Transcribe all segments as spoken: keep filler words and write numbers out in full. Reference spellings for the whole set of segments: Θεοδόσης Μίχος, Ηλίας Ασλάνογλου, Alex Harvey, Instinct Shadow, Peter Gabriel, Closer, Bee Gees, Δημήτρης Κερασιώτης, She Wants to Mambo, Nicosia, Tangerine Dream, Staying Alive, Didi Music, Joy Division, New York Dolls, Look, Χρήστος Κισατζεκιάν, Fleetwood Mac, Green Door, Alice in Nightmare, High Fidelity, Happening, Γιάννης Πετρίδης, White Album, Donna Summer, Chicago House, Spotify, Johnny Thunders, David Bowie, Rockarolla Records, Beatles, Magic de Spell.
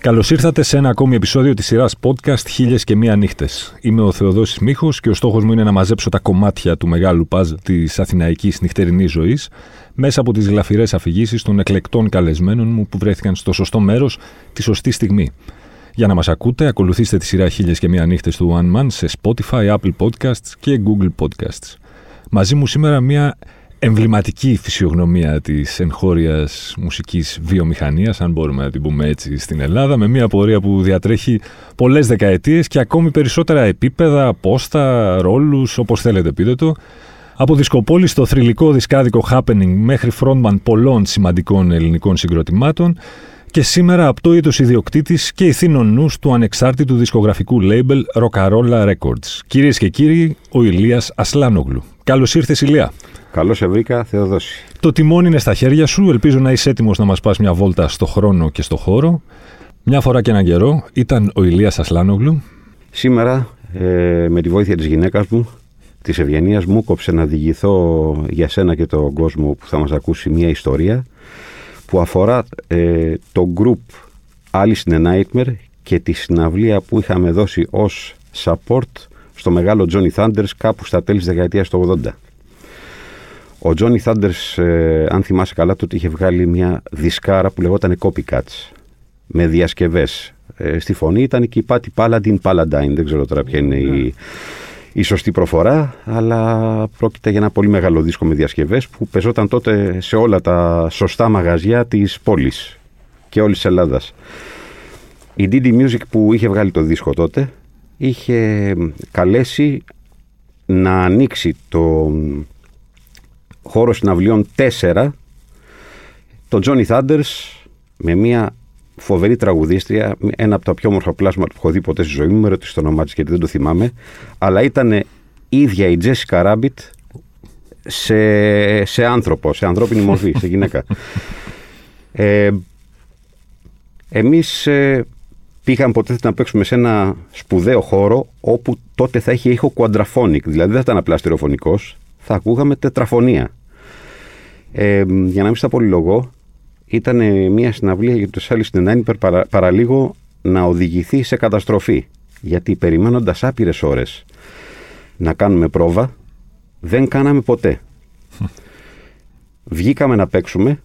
Καλώς ήρθατε σε ένα ακόμη επεισόδιο της σειράς podcast «Χίλιες και Μία Νύχτες». Είμαι ο Θεοδόσης Μίχος και ο στόχος μου είναι να μαζέψω τα κομμάτια του μεγάλου παζλ της αθηναϊκής νυχτερινής ζωής μέσα από τις γλαφυρές αφηγήσεις των εκλεκτών καλεσμένων μου που βρέθηκαν στο σωστό μέρος τη σωστή στιγμή. Για να μας ακούτε, ακολουθήστε τη σειρά «Χίλιες και Μία Νύχτες» του One Man σε Spotify, Apple Podcasts και Google Podcasts. Μαζί μου σήμερα μια εμβληματική φυσιογνωμία της εγχώριας μουσικής βιομηχανίας, αν μπορούμε να την πούμε έτσι, στην Ελλάδα, με μια πορεία που διατρέχει πολλές δεκαετίες και ακόμη περισσότερα επίπεδα, πόστα, ρόλους, όπως θέλετε πείτε το. Από δισκοπόλη στο θρυλικό δισκάδικο Happening μέχρι frontman πολλών σημαντικών ελληνικών συγκροτημάτων και σήμερα απτόητος ιδιοκτήτης και ηθήνων νους του ανεξάρτητου δισκογραφικού label Rockarolla Records. Κυρίες και κύριοι, ο Ηλίας Ασλάνογλου. Καλώς ήρθες, Ηλία. Καλώς σε βρήκα, Θεοδόση. Το τιμόνι είναι στα χέρια σου. Ελπίζω να είσαι έτοιμος να μας πας μια βόλτα στο χρόνο και στο χώρο. Μια φορά και έναν καιρό ήταν ο Ηλίας Ασλάνογλου. Σήμερα, ε, με τη βοήθεια της γυναίκας μου, της Ευγενίας, μου κόψε να διηγηθώ για σένα και τον κόσμο που θα μας ακούσει μια ιστορία που αφορά ε, το γκρουπ Alice in Nightmare και τη συναυλία που είχαμε δώσει ως support στο μεγάλο Johnny Thunders κάπου στα τέλη της δεκαετίας του ογδόντα. Ο Johnny Thunders, ε, αν θυμάσαι καλά, τότε είχε βγάλει μια δισκάρα που λεγόταν Copycats, με διασκευές. Ε, στη φωνή ήταν και η Patti Palladin, Palladine, δεν ξέρω τώρα ποια είναι η, η σωστή προφορά, αλλά πρόκειται για ένα πολύ μεγάλο δίσκο με διασκευές που πεζόταν τότε σε όλα τα σωστά μαγαζιά της πόλης και όλης της Ελλάδας. Η Didi Music που είχε βγάλει το δίσκο τότε, είχε καλέσει να ανοίξει το χώρο συναυλίων τέσσερα τον Johnny Thunders με μια φοβερή τραγουδίστρια, ένα από τα πιο όμορφα πλάσματα που έχω δει ποτέ στη ζωή μου. Με ρωτήσει το όνομά της γιατί δεν το θυμάμαι, αλλά ήταν η ίδια η Jessica Rabbit σε, σε άνθρωπο, σε ανθρώπινη μορφή, σε γυναίκα. ε, εμείς ε, πήγαμε ποτέ να παίξουμε σε ένα σπουδαίο χώρο όπου τότε θα είχε ήχο quadraphonic, δηλαδή δεν θα ήταν απλά στερεοφωνικός, θα ακούγαμε τετραφωνία. Ε, για να μην στα πολυλογώ, ήταν μια συναυλία για τους Alice in Nightmare παρα, παραλίγο να οδηγηθεί σε καταστροφή. Γιατί περιμένοντας άπειρες ώρες να κάνουμε πρόβα, δεν κάναμε ποτέ. Βγήκαμε να παίξουμε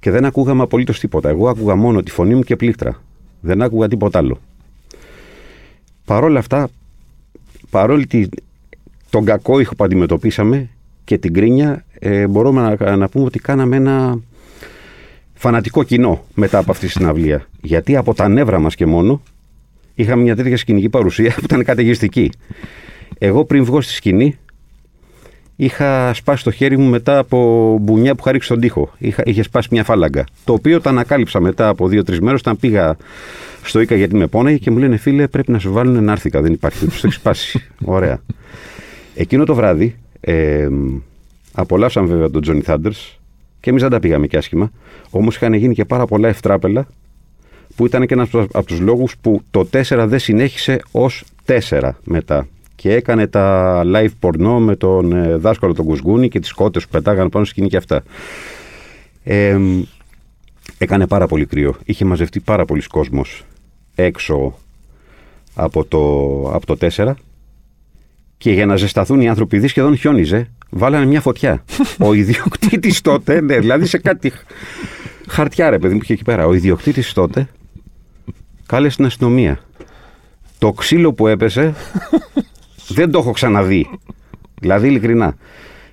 και δεν ακούγαμε απολύτως τίποτα. Εγώ ακούγα μόνο τη φωνή μου και πλήκτρα. Δεν άκουγα τίποτα άλλο. Παρόλα αυτά, παρόλη τη, τον κακό ήχο που αντιμετωπίσαμε και την κρίνια, ε, μπορούμε να, να πούμε ότι κάναμε ένα φανατικό κοινό μετά από αυτή τη συναυλία. Γιατί από τα νεύρα μας και μόνο είχαμε μια τέτοια σκηνική παρουσία που ήταν καταιγιστική. Εγώ πριν βγω στη σκηνή είχα σπάσει το χέρι μου μετά από μπουνιά που είχα ρίξει στον τοίχο. Είχα, είχε σπάσει μια φάλαγγα. Το οποίο το ανακάλυψα μετά από δύο-τρεις μέρες όταν πήγα στο Ίκα γιατί με πόναγε και μου λένε: φίλε, πρέπει να σου βάλουν ενάρθηκα. Δεν υπάρχει. Του το έχει σπάσει. Ωραία. Εκείνο το βράδυ ε, απολαύσαμε βέβαια τον Johnny Thunders και εμείς δεν τα πήγαμε και άσχημα. Όμως είχαν γίνει και πάρα πολλά ευτράπελα που ήταν και ένας από τους λόγους που το τέσσερα δεν συνέχισε ως τέσσερα μετά. Και έκανε τα live πορνό με τον δάσκαλο τον Κουζγούνη και τις κότες που πετάγανε πάνω στη σκηνή και αυτά. Ε, έκανε πάρα πολύ κρύο. Είχε μαζευτεί πάρα πολλοί κόσμος έξω από το, από το τέσσερα. Και για να ζεσταθούν οι άνθρωποι, δει σχεδόν χιόνιζε, βάλανε μια φωτιά. Ο ιδιοκτήτης τότε, ναι, δηλαδή σε κάτι χαρτιά, ρε παιδί μου, που είχε εκεί πέρα. Ο ιδιοκτήτης τότε κάλεσε την αστυνομία. Το ξύλο που έπεσε δεν το έχω ξαναδεί. Δηλαδή, ειλικρινά.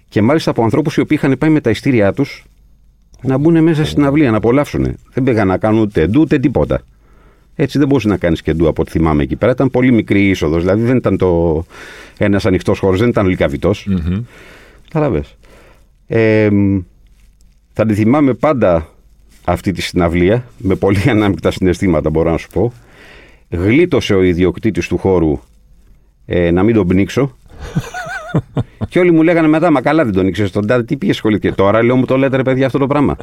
Και μάλιστα από ανθρώπους οι οποίοι είχαν πάει με τα ειστήριά τους να μπουν μέσα στην αυλία, να απολαύσουν. Δεν πήγαν να κάνουν ούτε ντου ούτε τίποτα. Έτσι δεν μπορούσε να κάνεις και ντου από ό,τι θυμάμαι εκεί πέρα. Ήταν πολύ μικρή η είσοδος, δηλαδή δεν ήταν το ένας ανοιχτός χώρος, δεν ήταν λυκαβητός. Mm-hmm. Καταλάβες. Ε, θα τη θυμάμαι πάντα αυτή τη συναυλία, με πολύ ανάμεικτα συναισθήματα μπορώ να σου πω. Γλίτωσε ο ιδιοκτήτης του χώρου ε, να μην τον πνίξω. Και όλοι μου λέγανε μετά, μα καλά δεν τον ήξερες τον τάδε, τι πήγες σχολήθηκε τώρα, λέω μου το λέτε ρε παιδιά αυτό το πράγμα.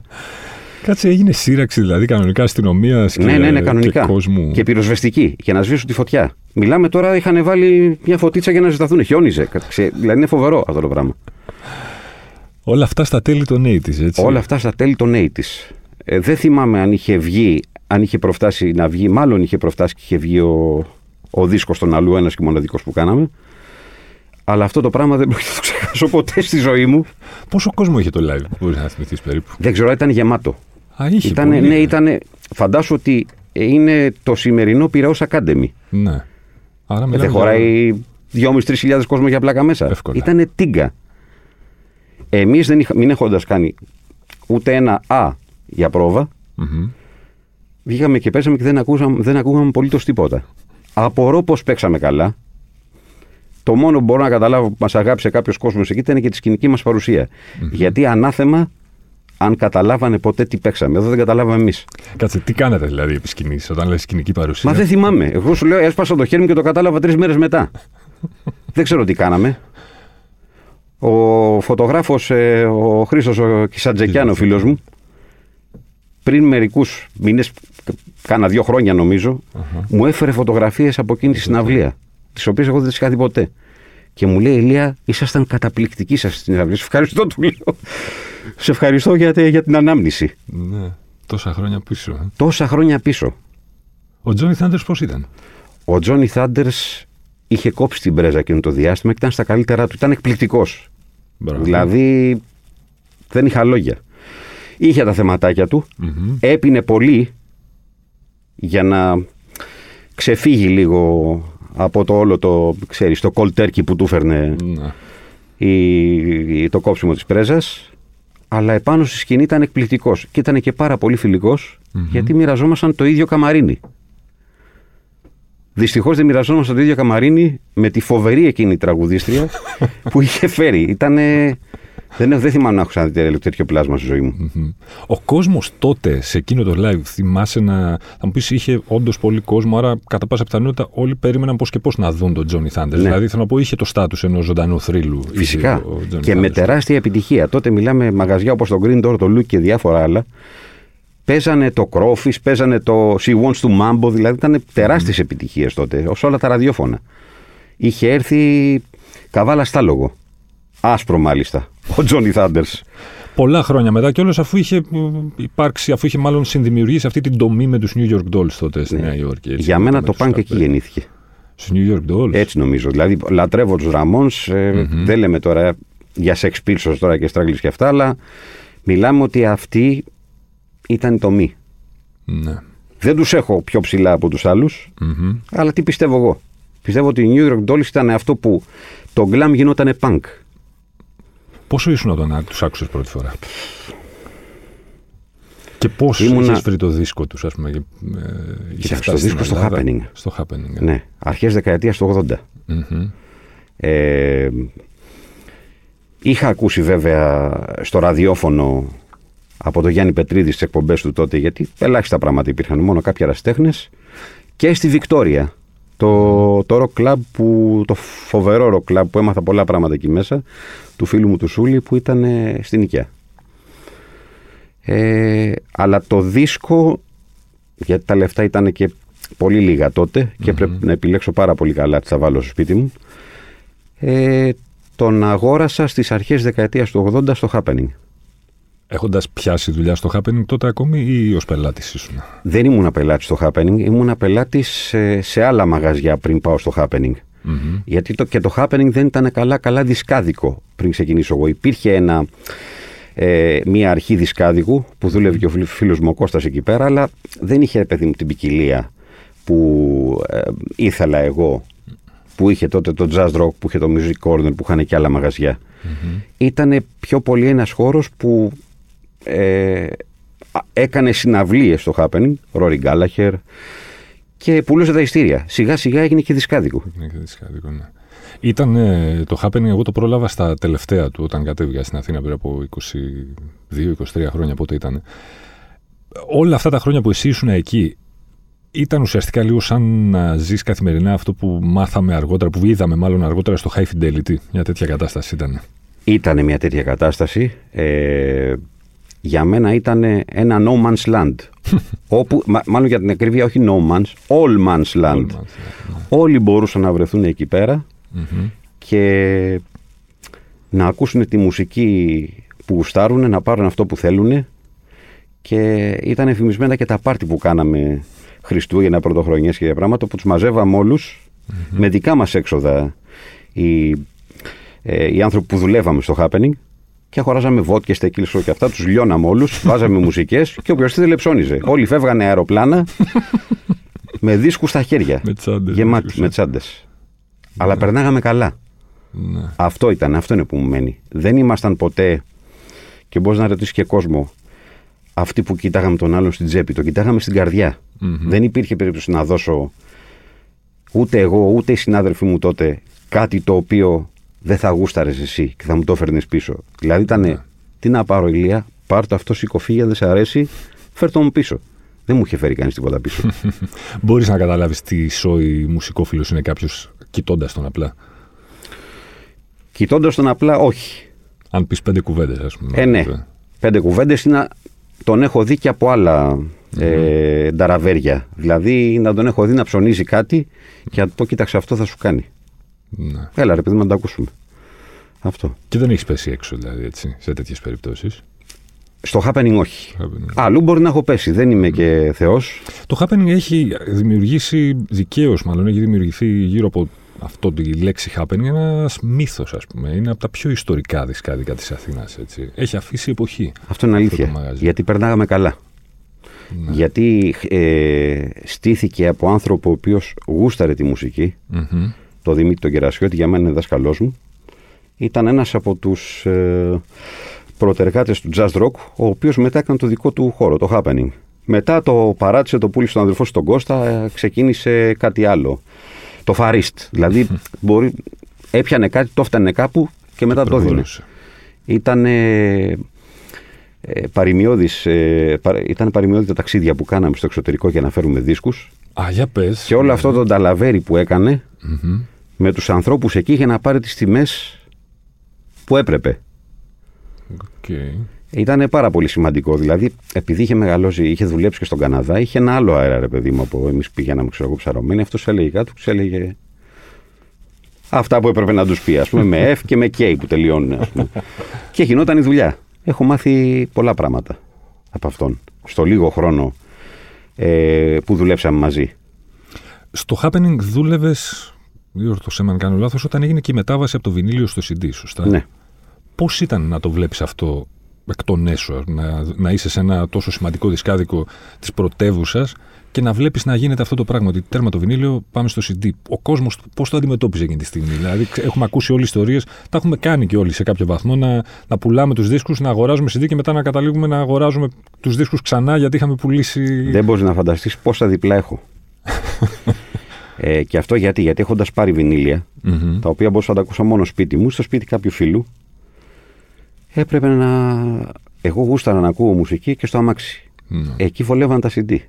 Κάτσε, έγινε σύραξη δηλαδή κανονικά αστυνομία και, ναι, ναι, ναι, κανονικά. Και κόσμου. Και πυροσβεστική, για να σβήσουν τη φωτιά. Μιλάμε τώρα, είχαν βάλει μια φωτίτσα για να ζεσταθούν. Χιόνιζε. Δηλαδή είναι φοβερό αυτό το πράγμα. Όλα αυτά στα τέλη των ογδόντα, έτσι. Όλα αυτά στα τέλη των ογδόντα. Ε, δεν θυμάμαι αν είχε βγει αν είχε προφτάσει να βγει, μάλλον είχε προφτάσει και είχε βγει ο, ο δίσκος στον αλλού, ένας και μοναδικός που κάναμε. Αλλά αυτό το πράγμα δεν πρόκειται να το ξεχάσω ποτέ στη ζωή μου. Πόσο κόσμο είχε το live, μπορείς να θυμηθείς περίπου? Δεν ξέρω, ήταν γεμάτο. Α, είχε ήτανε, πολύ. Ναι, ήτανε, φαντάσου ότι είναι το σημερινό Πειραιώς Academy. Ναι. Άρα δεν χωράει δυόμισι με τρεις χιλιάδες κόσμο για πλάκα μέσα. Εύκολα. Ήτανε τίγκα. Εμείς δεν είχα, μην έχοντας κάνει ούτε ένα α για πρόβα, mm-hmm. βγήκαμε και πέσαμε και δεν ακούσαμε, δεν ακούγαμε απολύτως τίποτα. Απορώ πως παίξαμε καλά. Το μόνο που μπορώ να καταλάβω που μας αγάπησε κάποιος κόσμος εκεί ήταν και τη σκηνική μας παρουσία. Mm-hmm. Γιατί ανάθεμα αν καταλάβανε ποτέ τι παίξαμε. Εδώ δεν καταλάβαμε εμείς. Κάτσε, τι κάνατε δηλαδή επί σκηνής, όταν λες σκηνική παρουσία? Μα δεν θυμάμαι. Εγώ σου λέω, έσπασα το χέρι μου και το κατάλαβα τρεις μέρες μετά. Δεν ξέρω τι κάναμε. Ο φωτογράφος, ο Χρήστος ο Κισατζεκιάν, ο φίλος μου, πριν μερικούς μήνες, κάνα δύο χρόνια νομίζω, uh-huh. μου έφερε φωτογραφίες από εκείνη τη συναυλία, τις οποίες εγώ δεν τις είχα δει ποτέ. Και μου λέει, Ηλία, ήσασταν καταπληκτικοί σας στην συναυλία. Σε ευχαριστώ, του λέω. Σε ευχαριστώ για, για την ανάμνηση. Ναι, τόσα χρόνια πίσω. Ε. Τόσα χρόνια πίσω. Ο Johnny Thunders πώς ήταν? Ο Johnny Thunders είχε κόψει την πρέζα εκείνο το διάστημα και ήταν στα καλύτερά του. Ήταν εκπληκτικός. Μπράβο. Δηλαδή, δεν είχα λόγια. Είχε τα θεματάκια του. Mm-hmm. Έπινε πολύ για να ξεφύγει λίγο από το όλο το, ξέρεις, το cold turkey που του φέρνε mm-hmm. η, το κόψιμο της πρέζας. Αλλά επάνω στη σκηνή ήταν εκπληκτικός. Και ήταν και πάρα πολύ φιλικός, mm-hmm. γιατί μοιραζόμασταν το ίδιο καμαρίνι. Δυστυχώς δεν μοιραζόμασταν το ίδιο καμαρίνι με τη φοβερή εκείνη τραγουδίστρια που είχε φέρει. Ήτανε... δεν, δεν θυμάμαι να έχω ξαναδεί τέτοιο πλάσμα στη ζωή μου. Ο κόσμος τότε σε εκείνο το live, θυμάσαι να. Θα μου πεις, είχε όντως πολύ κόσμο, άρα κατά πάσα πιθανότητα όλοι περίμεναν πώς και πώς να δουν τον Johnny Thunders. Ναι. Δηλαδή θέλω να πω, είχε το στάτους ενός ζωντανού θρύλου. Φυσικά. Και Thunders. Με τεράστια επιτυχία. Τότε μιλάμε μαγαζιά όπως το Green Door, το Look και διάφορα άλλα. Παίζανε το Crawfies, παίζανε το She Wants to Mambo, δηλαδή ήταν τεράστιες mm. επιτυχίες τότε, ως όλα τα ραδιόφωνα. Είχε έρθει καβάλα στάλογο, άσπρο μάλιστα, ο Johnny Thunders. Πολλά χρόνια μετά κιόλας, αφού είχε υπάρξει, αφού είχε μάλλον συνδημιουργήσει αυτή την τομή με τους New York Dolls τότε στη ναι. Νέα Υόρκη. Έτσι, για μένα το punk εκεί γεννήθηκε. Στους New York Dolls. Έτσι νομίζω, δηλαδή λατρεύω τους Ramones, ε, mm-hmm. δεν λέμε τώρα για Sex Pistols τώρα και Strangles και αυτά, αλλά μιλάμε ότι αυτοί ήταν το μη. Ναι. Δεν τους έχω πιο ψηλά από τους άλλους, mm-hmm. αλλά τι πιστεύω εγώ? Πιστεύω ότι οι New York Dolls ήταν αυτό που το glam γινότανε punk. Πόσο ήσουν όταν τους άκουσες πρώτη φορά? Και πώς ήμουνα... είχες βρει το δίσκο τους, ας πούμε? Ε, Κοίταξε, το δίσκο στο Happening. Στο Happening. Ναι, αρχές δεκαετίας του ογδόντα. Mm-hmm. Ε, είχα ακούσει βέβαια στο ραδιόφωνο από τον Γιάννη Πετρίδη στις εκπομπές του τότε, γιατί ελάχιστα πράγματα υπήρχαν, μόνο κάποιοι ερασιτέχνες, και στη Βικτόρια, το, το rock club, που, το φοβερό rock club που έμαθα πολλά πράγματα εκεί μέσα, του φίλου μου του Σούλη που ήταν ε, στην Οικιά. Ε, αλλά το δίσκο, γιατί τα λεφτά ήταν και πολύ λίγα τότε και mm-hmm. πρέπει να επιλέξω πάρα πολύ καλά τι θα βάλω στο σπίτι μου, ε, τον αγόρασα στις αρχές δεκαετίας του ογδόντα στο Happening. Έχοντας πιάσει δουλειά στο Happening τότε ακόμη ή ως πελάτης ήσουν? Δεν ήμουν πελάτης στο Happening, ήμουν πελάτης σε, σε άλλα μαγαζιά πριν πάω στο Happening. Mm-hmm. Γιατί το, και το Happening δεν ήταν καλά, καλά δισκάδικο πριν ξεκινήσω εγώ. Υπήρχε ένα, ε, μία αρχή δισκάδικου που δούλευε και ο φίλος μου ο Κώστας εκεί πέρα, αλλά δεν είχε παιδί μου την ποικιλία που ε, ήθελα εγώ, που είχε τότε το Jazz Rock, που είχε το Music Corner, που είχαν και άλλα μαγαζιά. Mm-hmm. Ήταν πιο πολύ ένας χώρος που Ε, έκανε συναυλίες στο Happening, Rory Gallagher, και πουλούσε τα ειστήρια. Σιγά σιγά έγινε και δισκάδικο. Έγινε και δισκάδικο, ναι. Ήταν ε, το Happening, εγώ το πρόλαβα στα τελευταία του όταν κατέβηκα στην Αθήνα πριν από είκοσι δύο είκοσι τρία χρόνια, πότε ήταν. Όλα αυτά τα χρόνια που εσύ ήσουν εκεί, ήταν ουσιαστικά λίγο σαν να ζεις καθημερινά αυτό που μάθαμε αργότερα, που είδαμε μάλλον αργότερα στο High Fidelity. Μια τέτοια κατάσταση ήταν. Ήτανε μια τέτοια κατάσταση. Ε, Για μένα ήταν ένα no man's land. όπου, μα, μάλλον για την ακρίβεια, όχι no man's, all man's land. All man's, yeah. Όλοι μπορούσαν να βρεθούν εκεί πέρα mm-hmm. και να ακούσουν τη μουσική που γουστάρουν, να πάρουν αυτό που θέλουν και ήταν εφημισμένα και τα πάρτι που κάναμε Χριστούγεννα, Πρωτοχρονιές και πράγματα, που τους μαζεύαμε όλους mm-hmm. με δικά μας έξοδα οι, ε, οι άνθρωποι που δουλεύαμε στο Happening, και αγοράζαμε βότκες, τεκίλισο και αυτά, τους λιώναμε όλους, βάζαμε μουσικές και όποιος θέλει ψώνιζε. Όλοι φεύγανε αεροπλάνα με δίσκους στα χέρια, γεμάτοι με τσάντες. Αλλά περνάγαμε καλά. Ναι. Αυτό ήταν, αυτό είναι που μου μένει. Δεν ήμασταν ποτέ, και μπορείς να ρωτήσεις και κόσμο, αυτοί που κοιτάγαμε τον άλλον στην τσέπη, το κοιτάγαμε στην καρδιά. Mm-hmm. Δεν υπήρχε περίπτωση να δώσω ούτε εγώ ούτε οι συνάδελφοί μου τότε κάτι το οποίο δεν θα γούσταρες εσύ και θα μου το φέρνεις πίσω. Δηλαδή ήταν, yeah. τι να πάρω, Ηλία, πάρ' το αυτό, σηκωφίγια, δεν σε αρέσει, φέρ' το μου πίσω. Δεν μου είχε φέρει κανείς τίποτα πίσω. Μπορείς να καταλάβεις τι σόι μουσικόφιλος είναι κάποιος κοιτώντας τον απλά? Κοιτώντας τον απλά, όχι. Αν πεις πέντε κουβέντες, ας πούμε. Ε, ναι. Πέντε κουβέντες είναι να τον έχω δει και από άλλα mm. ε, νταραβέρια. Δηλαδή να τον έχω δει να ψωνίζει κάτι και να του πω, κοίταξε, αυτό θα σου κάνει. Ναι. Έλα ρε παιδί, να τα ακούσουμε. Αυτό. Και δεν έχεις πέσει έξω, δηλαδή, έτσι, σε τέτοιες περιπτώσεις? Στο Happening όχι. Happening. Αλλού μπορεί να έχω πέσει, δεν είμαι mm. και θεός. Το Happening έχει δημιουργήσει, δικαίως μάλλον, έχει δημιουργηθεί γύρω από αυτό, τη λέξη Happening, ένας μύθος, ας πούμε. Είναι από τα πιο ιστορικά δισκάδικα της Αθήνας, έτσι. Έχει αφήσει εποχή. Αυτό είναι αλήθεια. Αυτό, γιατί περνάγαμε καλά. Ναι. Γιατί ε, στήθηκε από άνθρωπο ο οποίος γούσταρε τη μουσική. Mm-hmm. Το Δημήτρη τον Κερασιώτη, για μένα είναι δασκαλός μου. Ήταν ένας από τους ε, πρωτεργάτες του Jazz Rock, ο οποίος μετά έκανε το δικό του χώρο, το Happening. Μετά το παράτησε, το πούλησε στον αδελφό στον Κώστα, ξεκίνησε κάτι άλλο. Το φαρίστ. Δηλαδή μπορεί, έπιανε κάτι, το φτάνε κάπου και μετά το δίνε. Ήταν ε, παρημιώδης, ε, πα, ήταν παρημιώδη τα ταξίδια που κάναμε στο εξωτερικό για να φέρουμε δίσκους. Α, για πες. Και όλο αυτό το ταλαβέρι που έκανε mm-hmm. με τους ανθρώπους εκεί για να πάρει τις τιμές που έπρεπε. Okay. Ήταν πάρα πολύ σημαντικό. Δηλαδή, επειδή είχε μεγαλώσει, είχε δουλέψει και στον Καναδά, είχε ένα άλλο αέρα, ρε παιδί μου, από εμείς πηγαίναμε, ξέρω εγώ, ψαρωμένοι. Αυτός έλεγε κάτι, τους έλεγε αυτά που έπρεπε να τους πει, ας πούμε, με F και με K που τελειώνουν, ας πούμε. Και γινόταν η δουλειά. Έχω μάθει πολλά πράγματα από αυτόν, στο λίγο χρόνο ε, που δουλέψαμε μαζί. Στο Happening δούλευες, διόρθωσέ με αν κάνω λάθος, όταν έγινε και η μετάβαση από το βινίλιο στο σι ντι, σωστά? Ναι. Πώς ήταν να το βλέπεις αυτό εκ των έσω, να, να είσαι σε ένα τόσο σημαντικό δισκάδικο της πρωτεύουσας και να βλέπεις να γίνεται αυτό το πράγμα, ότι τέρμα το βινίλιο, πάμε στο σι ντι. Ο κόσμος πώς το αντιμετώπιζε εκείνη τη στιγμή? Δηλαδή, έχουμε ακούσει όλοι ιστορίες, τα έχουμε κάνει και όλοι σε κάποιο βαθμό, να, να πουλάμε τους δίσκους, να αγοράζουμε σι ντι και μετά να καταλήγουμε να αγοράζουμε τους δίσκους ξανά γιατί είχαμε πουλήσει. Δεν μπορείς να φανταστείς πόσα διπλά έχω. ε, και αυτό γιατί, γιατί έχοντας πάρει βινίλια, mm-hmm. τα οποία μπορούσα να τα ακούσα μόνο σπίτι μου, στο σπίτι κάποιου φίλου. Έπρεπε να... Εγώ γούσταρα να ακούω μουσική και στο αμάξι. Mm. Εκεί βολεύαν τα σι ντι.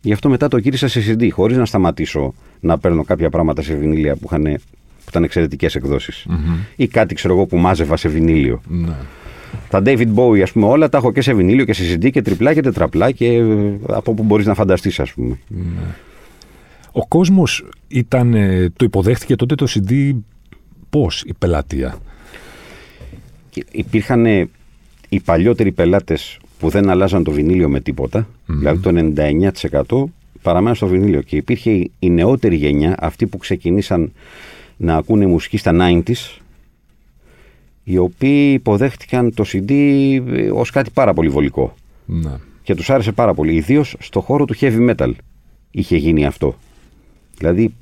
Γι' αυτό μετά το γύρισα σε σι ντι, χωρίς να σταματήσω να παίρνω κάποια πράγματα σε βινίλια που, χανε... που ήταν εξαιρετικές εκδόσεις. Mm-hmm. Ή κάτι, ξέρω εγώ, που μάζευα σε βινίλιο. Mm. Τα David Bowie, ας πούμε, όλα τα έχω και σε βινίλιο και σε σι ντι και τριπλά και τετραπλά και από που μπορείς να φανταστείς, ας πούμε. Mm. Ο κόσμος ήταν... το υποδέχτηκε τότε το σι ντι πώς, η πελατεία? Υπήρχαν οι παλιότεροι πελάτες που δεν αλλάζαν το βινίλιο με τίποτα, mm-hmm. δηλαδή το ενενήντα εννέα τοις εκατό παραμέναν στο βινίλιο, και υπήρχε η νεότερη γενιά, αυτοί που ξεκινήσαν να ακούνε μουσική στα ενενήντα, οι οποίοι υποδέχτηκαν το σι ντι ως κάτι πάρα πολύ βολικό mm-hmm. και τους άρεσε πάρα πολύ, ιδίως στο χώρο του heavy metal είχε γίνει αυτό. Δηλαδή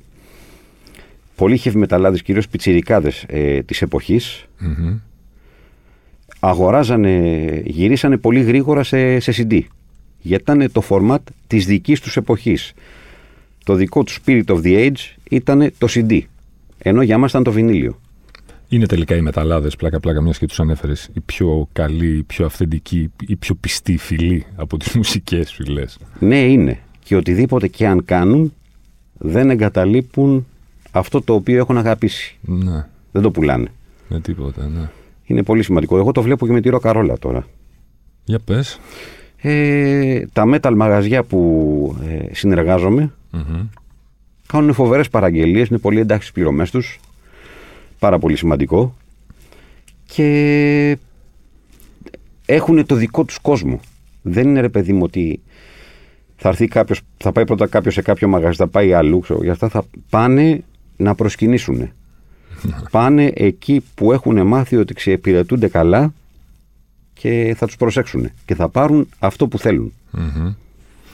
πολλοί heavy metalάδες, κυρίως πιτσιρικάδες ε, της εποχής mm-hmm. αγοράζανε, γυρίσανε πολύ γρήγορα σε, σε σι ντι. Γιατί ήταν το format της δικής τους εποχής. Το δικό του spirit of the age ήταν το σι ντι. Ενώ για μας ήταν το βινίλιο. Είναι τελικά οι μεταλλάδες, πλάκα-πλάκα, μιας και τους ανέφερες, οι πιο καλοί, οι πιο αυθεντικοί, οι πιο πιστοί φιλοί από τις μουσικές φιλές. Ναι, είναι. Και οτιδήποτε και αν κάνουν, δεν εγκαταλείπουν αυτό το οποίο έχουν αγαπήσει. Ναι. Δεν το πουλάνε. Με τίποτα, ναι. Είναι πολύ σημαντικό. Εγώ το βλέπω και με τη Ροκαρόλα τώρα. Για πες. Ε, τα metal μαγαζιά που ε, συνεργάζομαι mm-hmm. κάνουν φοβερές παραγγελίες, είναι πολύ εντάξει στις πληρωμές τους. Πάρα πολύ σημαντικό. Και έχουν το δικό τους κόσμο. Δεν είναι, ρε παιδί μου, ότι θα έρθει κάποιος, θα πάει πρώτα κάποιος σε κάποιο μαγαζί, θα πάει αλλού, ξέρω. Γι' αυτά θα πάνε να προσκυνήσουν. Πάνε εκεί που έχουν μάθει ότι ξεπηρετούνται καλά και θα τους προσέξουν και θα πάρουν αυτό που θέλουν. Mm-hmm.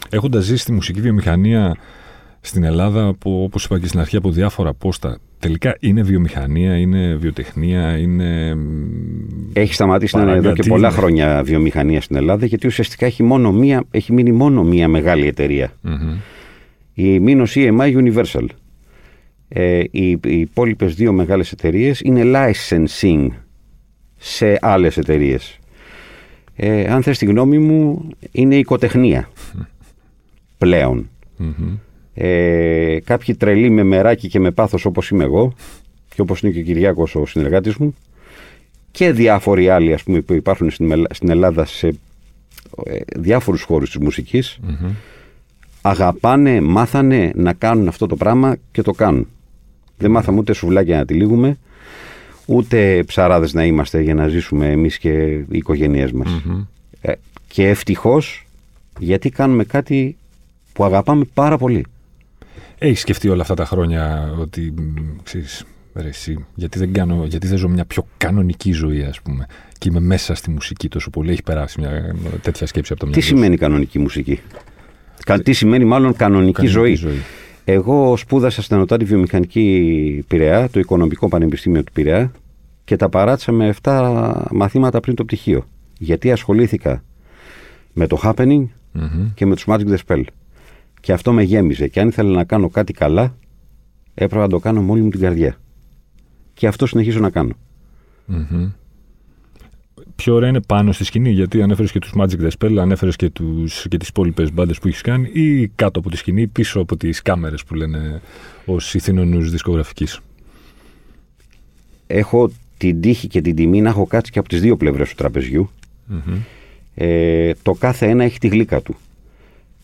Έχοντας ζήσει στη μουσική βιομηχανία στην Ελλάδα, από, όπως είπα και στην αρχή, από διάφορα πόστα, τελικά είναι βιομηχανία, είναι βιοτεχνία, είναι... Έχει σταματήσει να είναι εδώ και πολλά χρόνια βιομηχανία στην Ελλάδα, γιατί ουσιαστικά έχει, μόνο μία, έχει μείνει μόνο μία μεγάλη εταιρεία. Mm-hmm. Η Μίνος ι εμ άι Universal. Ε, οι, οι υπόλοιπες δύο μεγάλες εταιρείες είναι licensing σε άλλες εταιρείες. Ε, αν θες τη γνώμη μου, είναι οικοτεχνία πλέον. Mm-hmm. Ε, κάποιοι τρελοί με μεράκι και με πάθος, όπως είμαι εγώ και όπως είναι και ο Κυριάκος ο συνεργάτης μου, και διάφοροι άλλοι, ας πούμε, που υπάρχουν στην Ελλάδα σε ε, διάφορους χώρους της μουσικής, mm-hmm. αγαπάνε, μάθανε να κάνουν αυτό το πράγμα και το κάνουν. Δεν μάθαμε ούτε σουβλάκια να τυλίγουμε, ούτε ψαράδες να είμαστε για να ζήσουμε εμείς και οι οικογένειές μας. Mm-hmm. Ε, και ευτυχώς, γιατί κάνουμε κάτι που αγαπάμε πάρα πολύ. Έχεις σκεφτεί όλα αυτά τα χρόνια ότι, ξέρεις, ρε εσύ, γιατί δεν, κάνω, γιατί δεν ζω μια πιο κανονική ζωή, ας πούμε, και είμαι μέσα στη μουσική τόσο πολύ? Έχει περάσει μια τέτοια σκέψη από το μυαλό σου? Τι σημαίνει κανονική μουσική? Κα, τι σημαίνει μάλλον κανονική, κανονική ζωή. ζωή. Εγώ σπούδασα στην Ανωτάτη Βιομηχανική Πειραιά, το Οικονομικό Πανεπιστήμιο του Πειραιά, και τα παράτησα με εφτά μαθήματα πριν το πτυχίο. Γιατί ασχολήθηκα με το Happening mm-hmm. και με τους Magic de Spell. Και αυτό με γέμιζε. Και αν ήθελα να κάνω κάτι καλά, έπρεπε να το κάνω με όλη μου την καρδιά. Και αυτό συνεχίζω να κάνω. Mm-hmm. Πιο ωραία είναι πάνω στη σκηνή, γιατί ανέφερες και τους Magic de Spell, ανέφερες και, τους, και τις υπόλοιπες μπάντες που έχεις κάνει, ή κάτω από τη σκηνή, πίσω από τις κάμερες που λένε ως ηθήνονους δισκογραφικής? Έχω την τύχη και την τιμή να έχω κάτσει και από τις δύο πλευρές του τραπεζιού. Mm-hmm. Ε, το κάθε ένα έχει τη γλύκα του.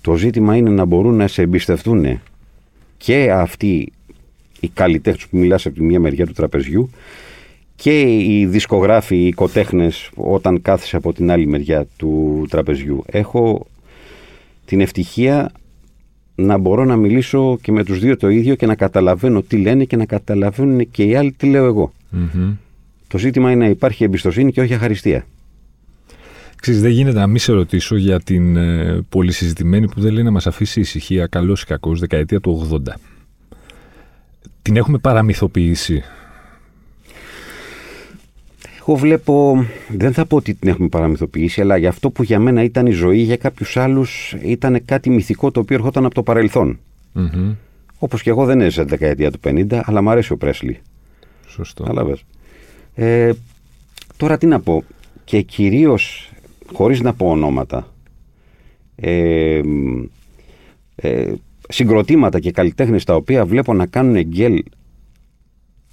Το ζήτημα είναι να μπορούν να σε εμπιστευτούν και αυτοί οι καλλιτέχνες που μιλάς από τη μία μεριά του τραπεζιού και οι δισκογράφοι, οι οικοτέχνες όταν κάθεσαι από την άλλη μεριά του τραπεζιού. Έχω την ευτυχία να μπορώ να μιλήσω και με τους δύο το ίδιο και να καταλαβαίνω τι λένε και να καταλαβαίνουν και οι άλλοι τι λέω εγώ. Mm-hmm. Το ζήτημα είναι να υπάρχει εμπιστοσύνη και όχι αχαριστία. Δεν γίνεται να μην σε ρωτήσω για την ε, πολυσυζητημένη, που δεν λέει να μας αφήσει ησυχία, καλός ή κακός, δεκαετία του ογδόντα. Την έχουμε παραμυθοποιήσει? Εγώ βλέπω, δεν θα πω ότι την έχουμε παραμυθοποιήσει, αλλά για αυτό που για μένα ήταν η ζωή, για κάποιους άλλους ήταν κάτι μυθικό το οποίο ερχόταν από το παρελθόν. Mm-hmm. Όπως και εγώ δεν έζησα τη δεκαετία του πενήντα, αλλά μου αρέσει ο Πρέσλι. Σωστό. Ε, τώρα τι να πω, και κυρίως, χωρίς να πω ονόματα, ε, ε, συγκροτήματα και καλλιτέχνες τα οποία βλέπω να κάνουν εγγέλ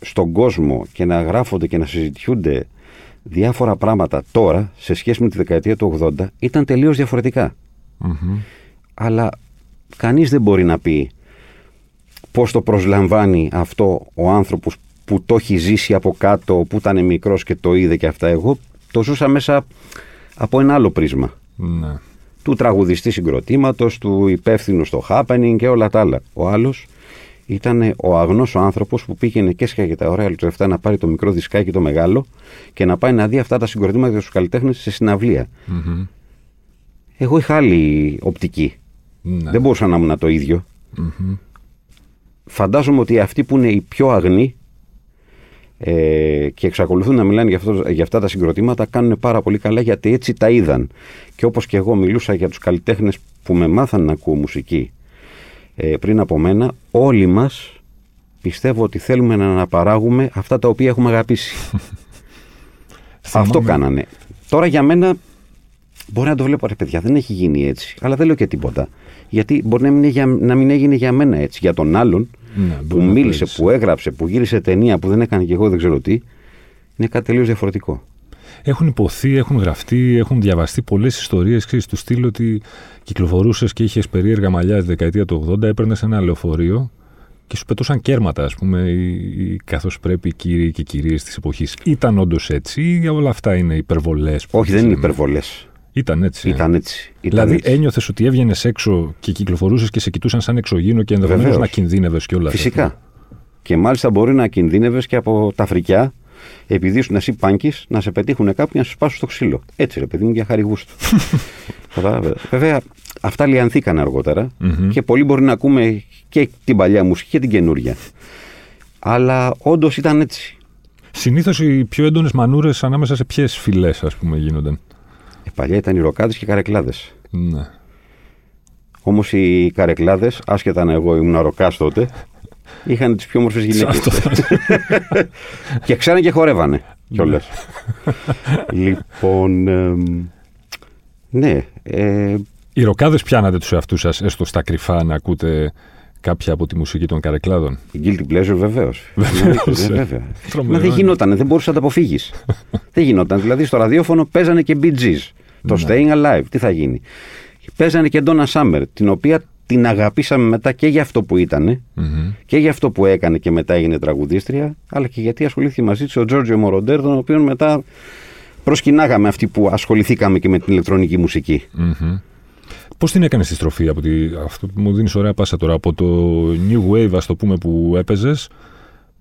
στον κόσμο και να γράφονται και να συζητιούνται διάφορα πράγματα τώρα σε σχέση με τη δεκαετία του ογδόντα, ήταν τελείως διαφορετικά. Mm-hmm. Αλλά κανείς δεν μπορεί να πει πώς το προσλαμβάνει αυτό ο άνθρωπος που το έχει ζήσει από κάτω, που ήταν μικρός και το είδε και αυτά. Εγώ το ζούσα μέσα από ένα άλλο πρίσμα. Ναι. Του τραγουδιστή συγκροτήματος, του υπεύθυνου στο Happening και όλα τα άλλα. Ο άλλος ήταν ο αγνός ο άνθρωπος που πήγαινε και σκάγε τα ωραία λεπτά να πάρει το μικρό δισκάκι, το μεγάλο, και να πάει να δει αυτά τα συγκροτήματα και τους καλλιτέχνες σε συναυλία. Mm-hmm. Εγώ είχα άλλη οπτική. Ναι. Δεν μπορούσα να ήμουν το ίδιο. Mm-hmm. Φαντάζομαι ότι αυτοί που είναι οι πιο αγνοί και εξακολουθούν να μιλάνε για, αυτό, για αυτά τα συγκροτήματα, κάνουν πάρα πολύ καλά, γιατί έτσι τα είδαν. Και όπως και εγώ μιλούσα για τους καλλιτέχνες που με μάθαν να ακούω μουσική ε, πριν από μένα, όλοι μας πιστεύω ότι θέλουμε να αναπαράγουμε αυτά τα οποία έχουμε αγαπήσει. Αυτό κάνανε. Τώρα για μένα μπορεί να το βλέπω, ρε παιδιά, δεν έχει γίνει έτσι, αλλά δεν λέω και τίποτα, γιατί μπορεί να μην, για, να μην έγινε για μένα έτσι. Για τον άλλον, ναι, που μίλησε, που έγραψε, που γύρισε ταινία, που δεν έκανε και εγώ δεν ξέρω τι, είναι κάτι τελείως διαφορετικό. Έχουν υποθεί, έχουν γραφτεί, έχουν διαβαστεί πολλές ιστορίες, ξέρεις, του στυλ ότι κυκλοφορούσες και είχες περίεργα μαλλιά τη δεκαετία του ογδόντα, έπαιρνες ένα λεωφορείο και σου πετούσαν κέρματα, ας πούμε, καθώς πρέπει οι κύριοι και οι κυρίες της εποχής. Ήταν όντως έτσι ή όλα αυτά είναι υπερβολές? Όχι, δεν είναι υπερβολές. Ήταν έτσι. Ήταν έτσι. Ήταν δηλαδή ένιωθες ότι έβγαινες έξω και κυκλοφορούσες και σε κοιτούσαν σαν εξωγήινο και ενδεχομένως να κινδύνευες και όλα αυτά. Φυσικά. Και μάλιστα μπορεί να κινδύνευες και από τα φρικιά, επειδή ήσουν εσύ πάνκης, να σε πετύχουν κάποιοι να σε σπάσουν στο ξύλο. Έτσι, ρε παιδί μου, για χάρη γούστου. Βέβαια, αυτά λιανθήκαν αργότερα mm-hmm. και πολλοί μπορεί να ακούμε και την παλιά μουσική και την καινούργια. Αλλά όντως ήταν έτσι. Συνήθως οι πιο έντονες μανούρες ανάμεσα σε ποιες φυλές, ας πούμε, γίνονταν. Ε, παλιά ήταν οι ροκάδες και οι καρεκλάδες. Ναι. Όμως οι καρεκλάδες, άσχετα να εγώ ήμουν ροκάς τότε, είχαν τις πιο όμορφες γυναίκες. Και ξέρανε και χορεύανε κιόλας. Λοιπόν, ε, ναι. Ε, οι ροκάδες πιάνατε τους εαυτούς σας, έστω στα κρυφά, να ακούτε κάποια από τη μουσική των καρεκλάδων? Guilty pleasure, βεβαίως. Μα δεν γινόταν, δεν μπορούσε να τα αποφύγεις. Δεν γινόταν. Δηλαδή στο ραδιόφωνο παίζανε και Bee Gees, το Staying Alive, τι θα γίνει. Παίζανε και Donna Summer, την οποία την αγαπήσαμε μετά και για αυτό που ήταν και για αυτό που έκανε και μετά έγινε τραγουδίστρια, αλλά και γιατί ασχολήθηκε μαζί της ο Giorgio Moroder, τον οποίο μετά προσκυνάγαμε αυτοί που ασχοληθήκαμε και με την ηλεκτρονική μουσική. Πώς την έκανες τη στροφή? Από τη... Αυτό που μου δίνεις ωραία πάσα τώρα. Από το New Wave, ας το πούμε, που έπαιζες,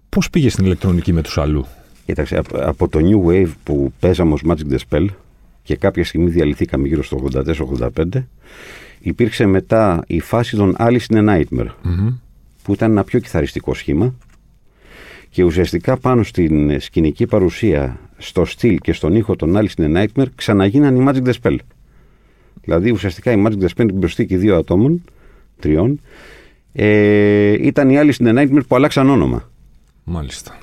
πώς πήγες στην ηλεκτρονική με τους αλλού? Κοίταξε, από το New Wave που παίζαμε ως Magic de Spell και κάποια στιγμή διαλυθήκαμε γύρω στο ογδόντα τέσσερα ογδόντα πέντε, υπήρξε μετά η φάση των Alice in Nightmare mm-hmm. που ήταν ένα πιο κιθαριστικό σχήμα και ουσιαστικά πάνω στην σκηνική παρουσία, στο στυλ και στον ήχο των Alice in Nightmare ξαναγίναν οι Magic de Spell. Δηλαδή, ουσιαστικά η Magic de Spell, την προσθήκη δύο ατόμων, τριών, ε, ήταν οι άλλοι στην Nightmare που αλλάξαν όνομα. Μάλιστα.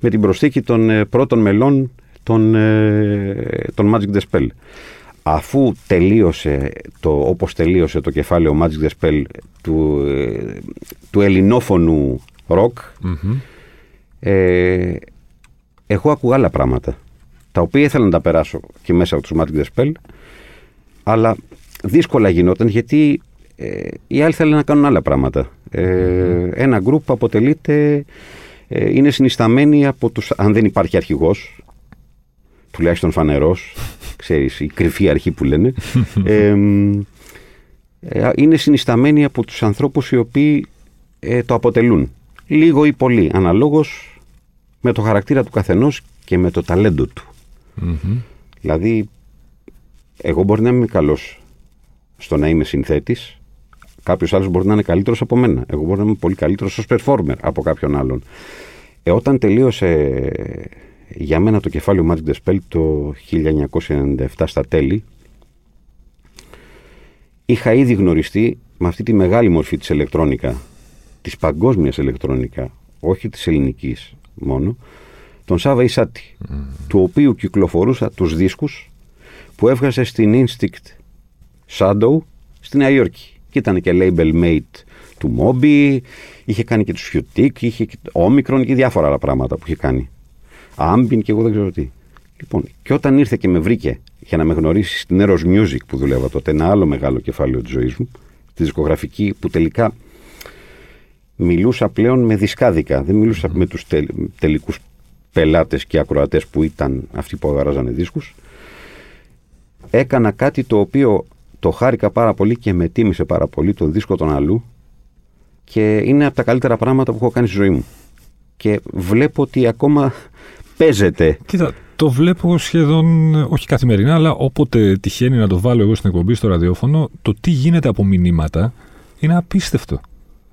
Με την προσθήκη των ε, πρώτων μελών των, ε, των Magic de Spell. Αφού τελείωσε, το, όπως τελείωσε το κεφάλαιο Magic de Spell του, ε, του ελληνόφωνου rock, mm-hmm. ε, εγώ ακούγα άλλα πράγματα, τα οποία ήθελα να τα περάσω και μέσα από τους Magic de Spell, αλλά δύσκολα γινόταν γιατί ε, οι άλλοι θέλουν να κάνουν άλλα πράγματα. Ε, mm-hmm. Ένα γκρουπ αποτελείται, ε, είναι συνισταμένοι από τους, αν δεν υπάρχει αρχηγός, τουλάχιστον φανερός, ξέρεις, η κρυφή αρχή που λένε, ε, ε, είναι συνισταμένοι από τους ανθρώπους οι οποίοι ε, το αποτελούν. Λίγο ή πολύ, αναλόγως με το χαρακτήρα του καθενός και με το ταλέντο του. Mm-hmm. Δηλαδή, εγώ μπορεί να είμαι καλός στο να είμαι συνθέτης, κάποιος άλλος μπορεί να είναι καλύτερος από μένα. Εγώ μπορεί να είμαι πολύ καλύτερος ως performer από κάποιον άλλον. Ε, όταν τελείωσε για μένα το κεφάλαιο Magic de Spell το χίλια εννιακόσια ενενήντα επτά στα τέλη, είχα ήδη γνωριστεί με αυτή τη μεγάλη μορφή της ηλεκτρόνικα, της παγκόσμιας ηλεκτρόνικα, όχι της ελληνικής μόνο, τον Σάβα Ισάτη, mm. του οποίου κυκλοφορούσα τους δίσκους που έβγαζε στην Instinct Shadow στη Νέα Υόρκη. Και ήταν και label mate του Moby, είχε κάνει και του Χιουτίκ, είχε και Omicron και διάφορα άλλα πράγματα που είχε κάνει. Άμπιν και εγώ δεν ξέρω τι. Λοιπόν, και όταν ήρθε και με βρήκε για να με γνωρίσει στην Eros Music που δουλεύα τότε, ένα άλλο μεγάλο κεφάλαιο της ζωής μου, τη δισκογραφική, που τελικά μιλούσα πλέον με δισκάδικα, δεν μιλούσα mm. με τους τελ, τελικούς πελάτες και ακροατές που ήταν αυτοί που αγοράζανε δίσκους. Έκανα κάτι το οποίο το χάρηκα πάρα πολύ και με τίμησε πάρα πολύ, τον δίσκο τον αλλού, και είναι από τα καλύτερα πράγματα που έχω κάνει στη ζωή μου. Και βλέπω ότι ακόμα παίζεται. Κοίτα, το βλέπω σχεδόν, όχι καθημερινά, αλλά όποτε τυχαίνει να το βάλω εγώ στην εκπομπή, στο ραδιόφωνο, το τι γίνεται από μηνύματα είναι απίστευτο.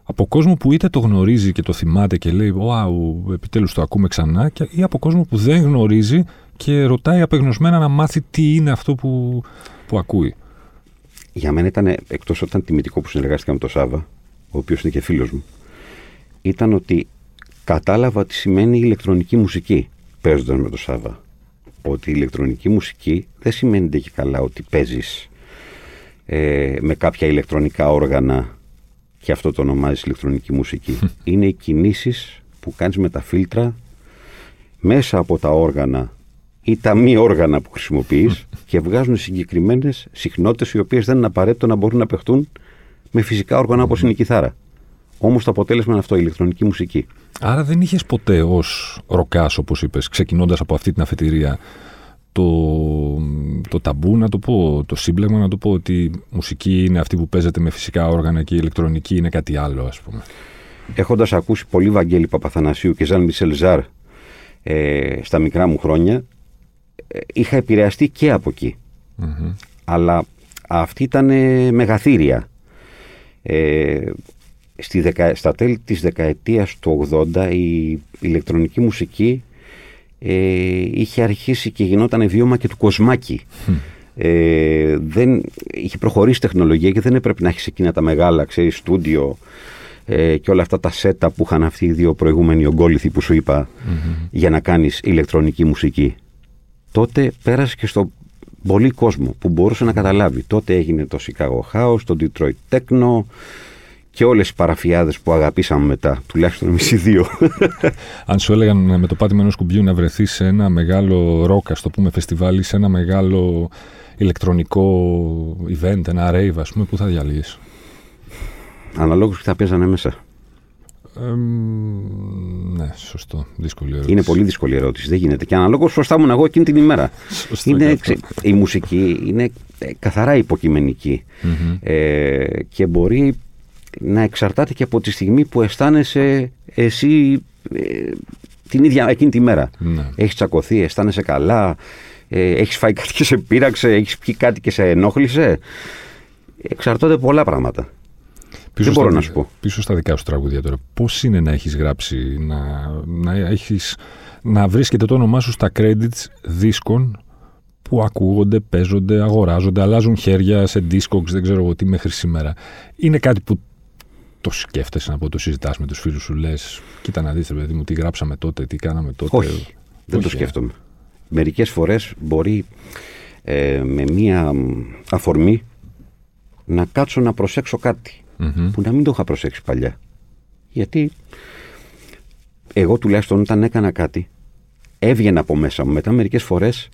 Από κόσμο που είτε το γνωρίζει και το θυμάται και λέει «Wow, επιτέλους το ακούμε ξανά», ή από κόσμο που δεν γνωρίζει και ρωτάει απεγνωσμένα να μάθει τι είναι αυτό που, που ακούει. Για μένα ήταν, εκτός όταν τιμητικό που συνεργάστηκα με τον Σάβα, ο οποίος είναι και φίλος μου, ήταν ότι κατάλαβα τι σημαίνει η ηλεκτρονική μουσική παίζοντας με τον Σάβα. Ότι η ηλεκτρονική μουσική δεν σημαίνει και καλά ότι παίζεις ε, με κάποια ηλεκτρονικά όργανα και αυτό το ονομάζεις ηλεκτρονική μουσική. Είναι οι κινήσεις που κάνεις με τα φίλτρα μέσα από τα όργανα ή τα μη όργανα που χρησιμοποιείς και βγάζουν συγκεκριμένες συχνότητες οι οποίες δεν είναι απαραίτητο να μπορούν να παιχτούν με φυσικά όργανα όπως είναι η κιθάρα. Όμως το αποτέλεσμα είναι αυτό, η ηλεκτρονική μουσική. Άρα δεν είχες ποτέ ως ροκάς, όπως είπες, ξεκινώντας από αυτή την αφετηρία, το, το ταμπού, να το πω, το σύμπλεγμα, να το πω ότι η μουσική είναι αυτή που παίζεται με φυσικά όργανα και η ηλεκτρονική είναι κάτι άλλο, ας πούμε. Έχοντας ακούσει πολύ Βαγγέλη Παπαθανασίου και Ζαν Μισελ Ζαρ ε, στα μικρά μου χρόνια, ε, είχα επηρεαστεί και από εκεί. Mm-hmm. Αλλά αυτή ήταν ε, μεγαθύρια. Ε, στη δεκα, στα τέλη της δεκαετίας του ογδόντα η ηλεκτρονική μουσική ε, είχε αρχίσει και γινόταν βίωμα και του κοσμάκι. Mm. Ε, δεν, είχε προχωρήσει τεχνολογία και δεν έπρεπε να έχεις εκείνα τα μεγάλα, ξέρεις, στούντιο και όλα αυτά τα σέτα που είχαν αυτοί οι δύο προηγούμενοι ογκόληθοι που σου είπα, mm-hmm. για να κάνεις ηλεκτρονική μουσική. Τότε πέρασε και στον πολύ κόσμο που μπορούσε να καταλάβει. Τότε έγινε το Chicago House, το Detroit Techno και όλες οι παραφιάδες που αγαπήσαμε μετά, τουλάχιστον εμείς οι δύο. Αν σου έλεγαν με το πάτημα ενός κουμπιού να βρεθείς σε ένα μεγάλο rock, ας το πούμε, φεστιβάλι, σε ένα μεγάλο ηλεκτρονικό event, ένα rave, ας πούμε, που θα διαλύεις? Αναλόγως που θα παίζανε μέσα. Ε, ναι, σωστό. Δύσκολη ερώτηση. Είναι πολύ δύσκολη ερώτηση. Δεν γίνεται. Και αναλόγως σωστά ήμουν εγώ εκείνη την ημέρα. Είναι, η μουσική είναι καθαρά υποκειμενική. Mm-hmm. Ε, και μπορεί να εξαρτάται και από τη στιγμή που αισθάνεσαι εσύ ε, την ίδια εκείνη τη μέρα. Mm-hmm. Έχεις τσακωθεί, αισθάνεσαι καλά, ε, έχεις φάει κάτι και σε πείραξε, έχεις πιει κάτι και σε ενόχλησε. Εξαρτώνται πολλά πράγματα. Πίσω, δεν στα, να σου πω. Πίσω στα δικά σου τραγούδια τώρα, πώς είναι να έχεις γράψει, να, να, έχεις, να βρίσκεται το όνομά σου στα credits δίσκων που ακούγονται, παίζονται, αγοράζονται, αλλάζουν χέρια σε discogs, δεν ξέρω εγώ τι μέχρι σήμερα. Είναι κάτι που το σκέφτεσαι, να πω, το συζητάς με τους φίλους σου, λες, κοίτα να δεις, παιδί μου, τι γράψαμε τότε, τι κάναμε τότε? Όχι, όχι, δεν το σκέφτομαι. Ε. Μερικές φορές μπορεί ε, με μία αφορμή να κάτσω να προσέξω κάτι. Mm-hmm. Που να μην το είχα προσέξει παλιά. Γιατί εγώ τουλάχιστον όταν έκανα κάτι έβγαινα από μέσα μου. Μετά μερικές φορές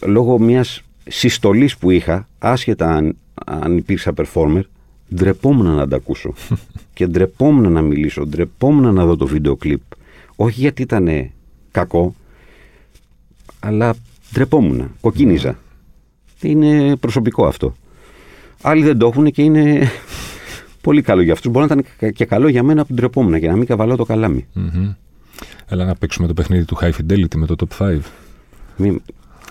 λόγω μιας συστολής που είχα, άσχετα αν, αν υπήρξα performer, ντρεπόμουν να τα ακούσω και ντρεπόμουν να μιλήσω, ντρεπόμουν να δω το βίντεο κλιπ. Όχι γιατί ήταν κακό, αλλά ντρεπόμουν, κοκκίνιζα. Mm-hmm. Είναι προσωπικό αυτό. Άλλοι δεν το έχουν και είναι πολύ καλό για αυτούς. Μπορεί να ήταν και καλό για μένα που ντρεπόμουν και να μην καβαλάω το καλάμι. Mm-hmm. Έλα να παίξουμε το παιχνίδι του High Fidelity με το Top πέντε. Μη...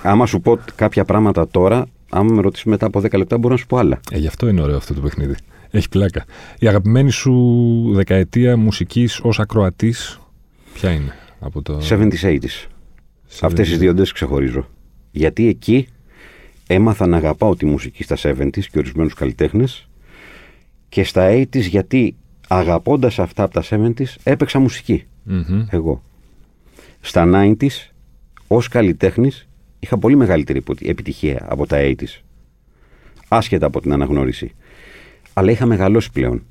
Άμα σου πω κάποια πράγματα τώρα, άμα με ρωτήσεις μετά από δέκα λεπτά, μπορώ να σου πω άλλα. Ε, γι' αυτό είναι ωραίο αυτό το παιχνίδι. Έχει πλάκα. Η αγαπημένη σου δεκαετία μουσικής ως ακροατής, ποια είναι? Από το... εβδομήντα ογδόντα. Αυτές τις δύο δεν ξεχωρίζω. Γιατί εκεί έμαθα να αγαπάω τη μουσική στα εβδομήντα και ορισμένους καλλιτέχνες, και στα ογδόντα γιατί αγαπώντας αυτά από τα εβδομήντα έπαιξα μουσική. Mm-hmm. Εγώ στα ενενήντα ως καλλιτέχνης είχα πολύ μεγαλύτερη επιτυχία από τα ογδόντα, άσχετα από την αναγνώριση, αλλά είχα μεγαλώσει πλέον,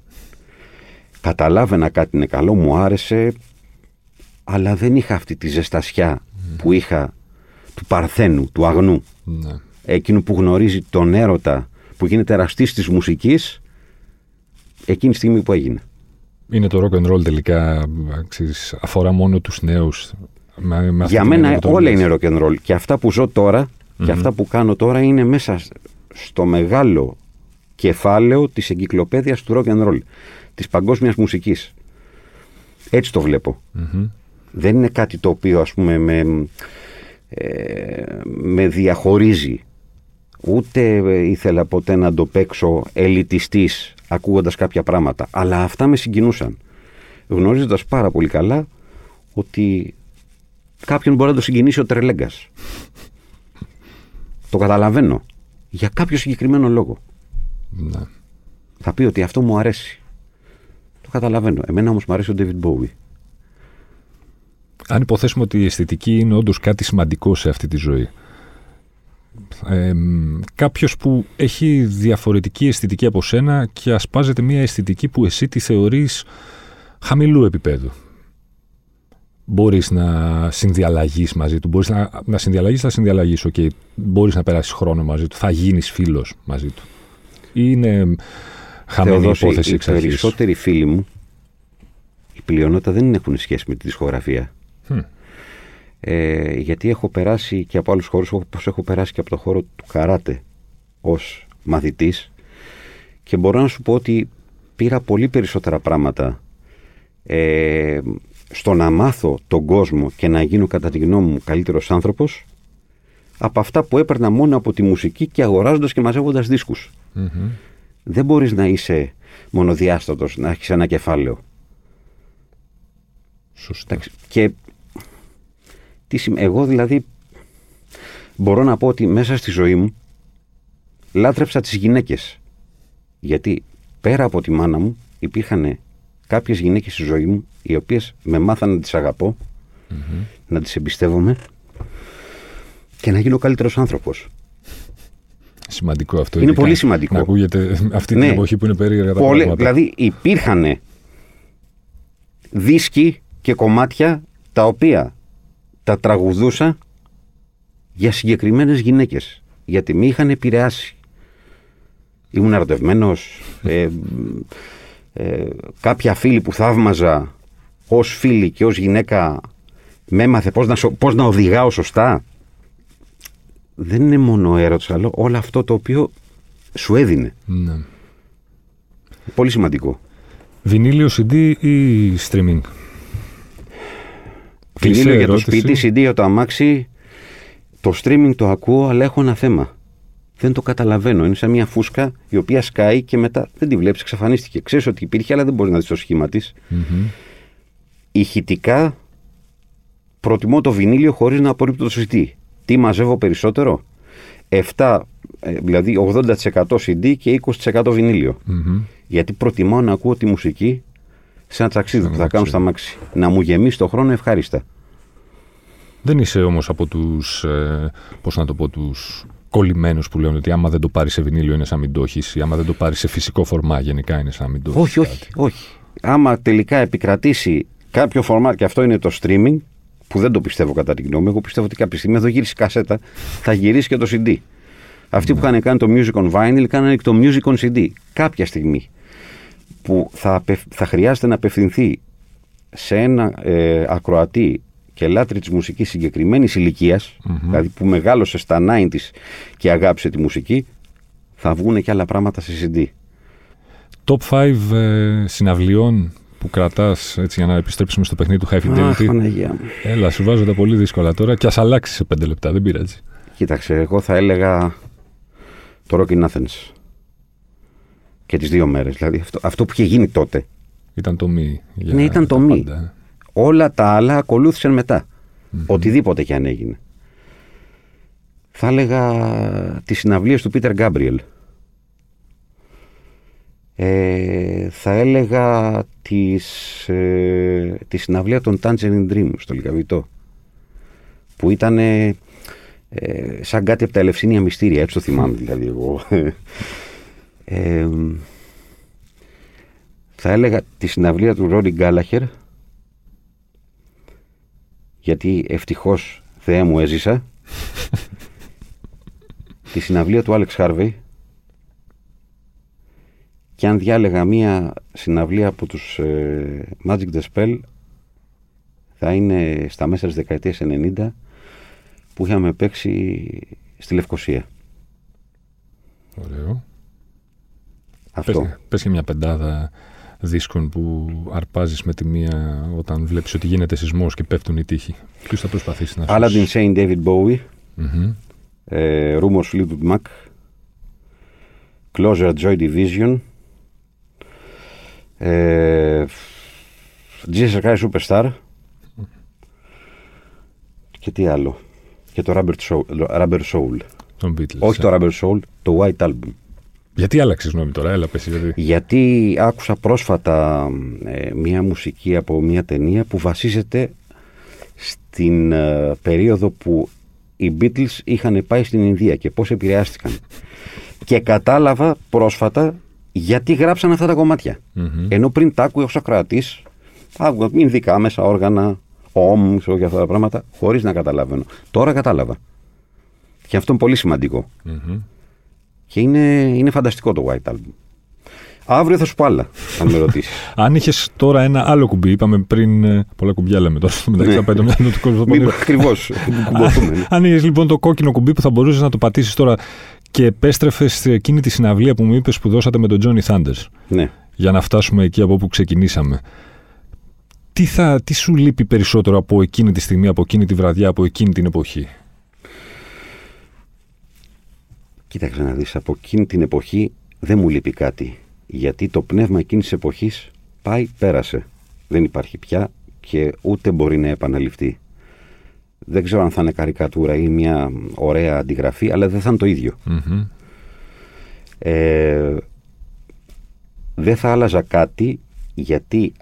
καταλάβαινα κάτι είναι καλό, μου άρεσε, αλλά δεν είχα αυτή τη ζεστασιά mm. που είχα του παρθένου, του αγνού. Mm. Εκείνο που γνωρίζει τον έρωτα, που γίνεται εραστής της μουσικής, εκείνη τη στιγμή που έγινε. Είναι το rock and roll τελικά, ξέρεις, αφορά μόνο τους νέους? Με, με για μένα όλα είναι rock and roll. Και αυτά που ζω τώρα, mm-hmm. και αυτά που κάνω τώρα είναι μέσα στο μεγάλο κεφάλαιο της εγκυκλοπαίδειας του rock and roll, της παγκόσμιας μουσικής. Έτσι το βλέπω. Mm-hmm. Δεν είναι κάτι το οποίο, ας πούμε, με, ε, με διαχωρίζει. Ούτε ήθελα ποτέ να το παίξω ελιτιστής ακούγοντας κάποια πράγματα, αλλά αυτά με συγκινούσαν, γνωρίζοντας πάρα πολύ καλά ότι κάποιον μπορεί να το συγκινήσει ο Τρελέγκας. Το καταλαβαίνω για κάποιο συγκεκριμένο λόγο. Ναι. Θα πει ότι αυτό μου αρέσει. Το καταλαβαίνω. Εμένα όμως μου αρέσει ο David Bowie. Αν υποθέσουμε ότι η αισθητική είναι όντως κάτι σημαντικό σε αυτή τη ζωή, Ε, κάποιος που έχει διαφορετική αισθητική από σένα και ασπάζεται μια αισθητική που εσύ τη θεωρείς χαμηλού επίπεδου, μπορείς να συνδιαλλαγείς μαζί του? Μπορείς να, να συνδιαλλαγείς, θα συνδιαλλαγείς, okay. Μπορείς να περάσεις χρόνο μαζί του, θα γίνεις φίλος μαζί του, ή είναι χαμένη Θεοδόση, υπόθεση εξ αρχής? Οι περισσότεροι φίλοι μου, η πλειονότητα, δεν έχουν σχέση με τη δισκογραφία. Hmm. Ε, γιατί έχω περάσει και από άλλους χώρους, όπως έχω περάσει και από το χώρο του καράτε ως μαθητής, και μπορώ να σου πω ότι πήρα πολύ περισσότερα πράγματα ε, στο να μάθω τον κόσμο και να γίνω κατά τη γνώμη μου καλύτερος άνθρωπος, από αυτά που έπαιρνα μόνο από τη μουσική και αγοράζοντας και μαζεύοντας δίσκους. Mm-hmm. Δεν μπορείς να είσαι μονοδιάστατος, να έχεις ένα κεφάλαιο. Σωστά. Και εγώ δηλαδή μπορώ να πω ότι μέσα στη ζωή μου λάτρεψα τις γυναίκες, γιατί πέρα από τη μάνα μου υπήρχαν κάποιες γυναίκες στη ζωή μου οι οποίες με μάθανε να τις αγαπώ, mm-hmm. να τις εμπιστεύομαι και να γίνω καλύτερος άνθρωπος. Σημαντικό αυτό. Είναι πολύ σημαντικό. Να ακούγεται αυτή την ναι, εποχή που είναι περίεργα τα πολλε, πράγματα. Δηλαδή υπήρχαν δίσκοι και κομμάτια τα οποία τα τραγουδούσα για συγκεκριμένες γυναίκες, γιατί με είχαν επηρεάσει. Ήμουν ερωτευμένος, ε, ε, κάποια φίλη που θαύμαζα ως φίλη και ως γυναίκα με έμαθε πώς να, πώς να οδηγάω σωστά. Δεν είναι μόνο έρωτος, αλλά όλο αυτό το οποίο σου έδινε. Ναι. Πολύ σημαντικό. Βινίλιο, σι ντι ή streaming? Βινίλιο για το σπίτι, σι ντι για το αμάξι. Το streaming το ακούω, αλλά έχω ένα θέμα. Δεν το καταλαβαίνω. Είναι σαν μια φούσκα η οποία σκάει και μετά δεν τη βλέπεις, εξαφανίστηκε. Ξέρεις ότι υπήρχε, αλλά δεν μπορείς να δεις το σχήμα της. Mm-hmm. Ηχητικά προτιμώ το βινίλιο χωρίς να απορρίπτω το σι ντι. Τι μαζεύω περισσότερο? εφτά, δηλαδή ογδόντα τοις εκατό σι ντι και είκοσι τοις εκατό βινίλιο. Mm-hmm. Γιατί προτιμώ να ακούω τη μουσική σε ένα ταξίδι που θα κάνω στα μάξι. Να μου γεμίσει το χρόνο ευχάριστα. Δεν είσαι όμως από τους, ε, πώς να το πω, τους κολλημένους που λένε ότι άμα δεν το πάρεις σε βινίλιο είναι σαν μην το έχεις, ή άμα δεν το πάρεις σε φυσικό φορμά γενικά είναι σαν μην το έχεις. Όχι, όχι, όχι. Άμα τελικά επικρατήσει κάποιο φορμά, και αυτό είναι το streaming, που δεν το πιστεύω κατά την γνώμη. Εγώ πιστεύω ότι κάποια στιγμή εδώ γύρισε κασέτα, θα γυρίσει και το σι ντι. Αυτοί ναι. που είχαν κάνει το Music on Vinyl, κάνανε και το Music on σι ντι. Κάποια στιγμή που θα, απευ... θα χρειάζεται να απευθυνθεί σε ένα ε, ακροατή και λάτρη της μουσικής συγκεκριμένης ηλικίας, mm-hmm. δηλαδή που μεγάλωσε στα ενενήντα και αγάπησε τη μουσική, θα βγουν και άλλα πράγματα σε σι ντι. Top πέντε ε, συναυλιών που κρατάς, έτσι, για να επιστρέψουμε στο παιχνίδι του High Fidelity. Αχ, έλα, σου βάζω τα πολύ δύσκολα τώρα και ας αλλάξει σε πέντε λεπτά, δεν πειράζει. Κοίταξε, εγώ θα έλεγα το Rock in Athens. Και τις δύο μέρες. Δηλαδή αυτό, αυτό που είχε γίνει τότε. Ήταν το μη. Για ναι, ήταν το μη. Πάντα. Όλα τα άλλα ακολούθησαν μετά. Mm-hmm. Οτιδήποτε και αν έγινε. Θα έλεγα τις συναυλίες του Peter Gabriel. Ε, θα έλεγα τις, ε, τη συναυλία των Tangerine Dream στο Λικαβιτό, που ήταν ε, ε, σαν κάτι από τα Ελευσίνια Μυστήρια, έτσι το θυμάμαι δηλαδή εγώ. Ε, θα έλεγα τη συναυλία του Rory Gallagher, γιατί ευτυχώς, Θεέ μου, έζησα. Τη συναυλία του Alex Harvey. Και αν διάλεγα μία συναυλία από τους ε, Magic de Spell, θα είναι στα μέσα της δεκαετίας ενενήντα, που είχαμε παίξει στη Λευκοσία. Ωραίο. Αυτό. Πες και μια πεντάδα δίσκων που αρπάζεις με τη μία όταν βλέπεις ότι γίνεται σεισμός και πέφτουν οι τείχοι. Ποιος θα προσπαθήσει να Paladin Shane, David Bowie, mm-hmm. ε, Rumors, Fleetwood Mac, Closer, Joy Division, ε, Jessica Superstar, mm-hmm. και τι άλλο, και το Rubber Soul, Rubber Soul. Τον Beatles, όχι yeah. το Rubber Soul, το White Album. Γιατί άλλαξες γνώμη τώρα, έλα πες, γιατί... γιατί άκουσα πρόσφατα ε, μία μουσική από μία ταινία που βασίζεται στην ε, περίοδο που οι Beatles είχαν πάει στην Ινδία και πώς επηρεάστηκαν. Και κατάλαβα πρόσφατα γιατί γράψαν αυτά τα κομμάτια. Mm-hmm. Ενώ πριν τα άκουγα ως ακροατής, άκουγα ινδικά μέσα όργανα, ομ, και αυτά τα πράγματα, χωρίς να καταλαβαίνω. Τώρα κατάλαβα. Και αυτό είναι πολύ σημαντικό. Mm-hmm. Και είναι, είναι φανταστικό το White Album. Αύριο θα σου πω άλλα, αν με ρωτήσεις. Αν είχες τώρα ένα άλλο κουμπί, είπαμε πριν. Πολλά κουμπιά λέμε τώρα. Μεταξύ θα πάει το μυαλό του κόσμου. Ακριβώς. Αν είχες λοιπόν το κόκκινο κουμπί που θα μπορούσες να το πατήσεις τώρα και επέστρεφες σε εκείνη τη συναυλία που μου είπες που δώσατε με τον Johnny Thunders. Ναι. Για να φτάσουμε εκεί από όπου ξεκινήσαμε. Τι, θα, τι σου λείπει περισσότερο από εκείνη τη στιγμή, από εκείνη τη βραδιά, από εκείνη την εποχή? Κοίταξε να δεις, από εκείνη την εποχή δεν μου λείπει κάτι. Γιατί το πνεύμα εκείνης της εποχής πάει, πέρασε. Δεν υπάρχει πια και ούτε μπορεί να επαναληφθεί. Δεν ξέρω αν θα είναι καρικατούρα ή μια ωραία αντιγραφή, αλλά δεν θα είναι το ίδιο. Mm-hmm. Ε, δεν θα άλλαζα κάτι, γιατί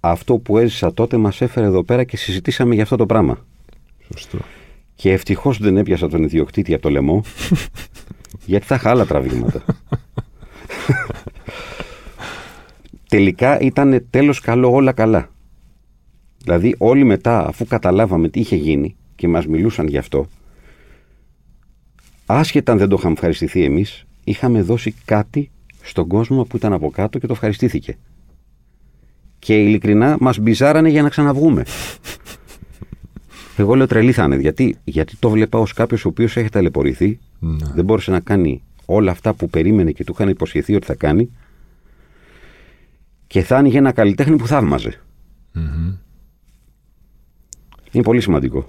αυτό που έζησα τότε μας έφερε εδώ πέρα και συζητήσαμε για αυτό το πράγμα. Σωστό. Και ευτυχώς δεν έπιασα τον ιδιοκτήτη από το λαιμό, γιατί θα είχα άλλα τραβήγματα. Τελικά ήταν τέλος καλό, όλα καλά. Δηλαδή όλοι μετά, αφού καταλάβαμε τι είχε γίνει και μας μιλούσαν γι' αυτό, άσχετα αν δεν το είχαμε ευχαριστηθεί εμείς, είχαμε δώσει κάτι στον κόσμο που ήταν από κάτω και το ευχαριστήθηκε. Και ειλικρινά μας μπιζάρανε για να ξαναβγούμε. Εγώ λέω τρελή θα είναι, γιατί, γιατί το βλέπα ως κάποιος ο οποίος έχει ταλαιπωρηθεί, ναι. Δεν μπόρεσε να κάνει όλα αυτά που περίμενε και του είχαν υποσχεθεί ότι θα κάνει, και θα άνοιγε ένα καλλιτέχνη που θαύμαζε. Mm-hmm. Είναι πολύ σημαντικό.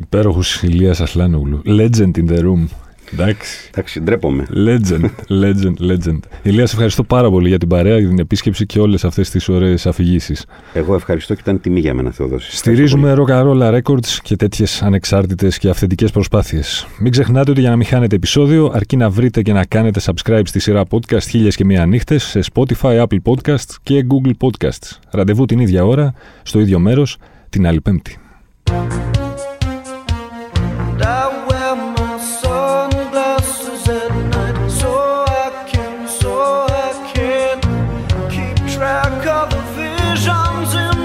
Υπέροχος Ηλίας Ασλάνογλου. Legend in the room. Εντάξει. Εντάξει, ντρέπομαι. Legend, legend, legend. Ηλία, σε ευχαριστώ πάρα πολύ για την παρέα, για την επίσκεψη και όλες αυτές τις ωραίες αφηγήσεις. Εγώ ευχαριστώ και ήταν τιμή για μένα, Θεοδόση. Στηρίζουμε Rockarolla Records και τέτοιες ανεξάρτητες και αυθεντικές προσπάθειες. Μην ξεχνάτε ότι για να μην χάνετε επεισόδιο, αρκεί να βρείτε και να κάνετε subscribe στη σειρά podcast Χίλιες και Μία Νύχτες σε Spotify, Apple Podcasts και Google Podcasts. Ραντεβού την ίδια ώρα, στο ίδιο μέρος, την άλλη Πέμπτη. Track of the visions in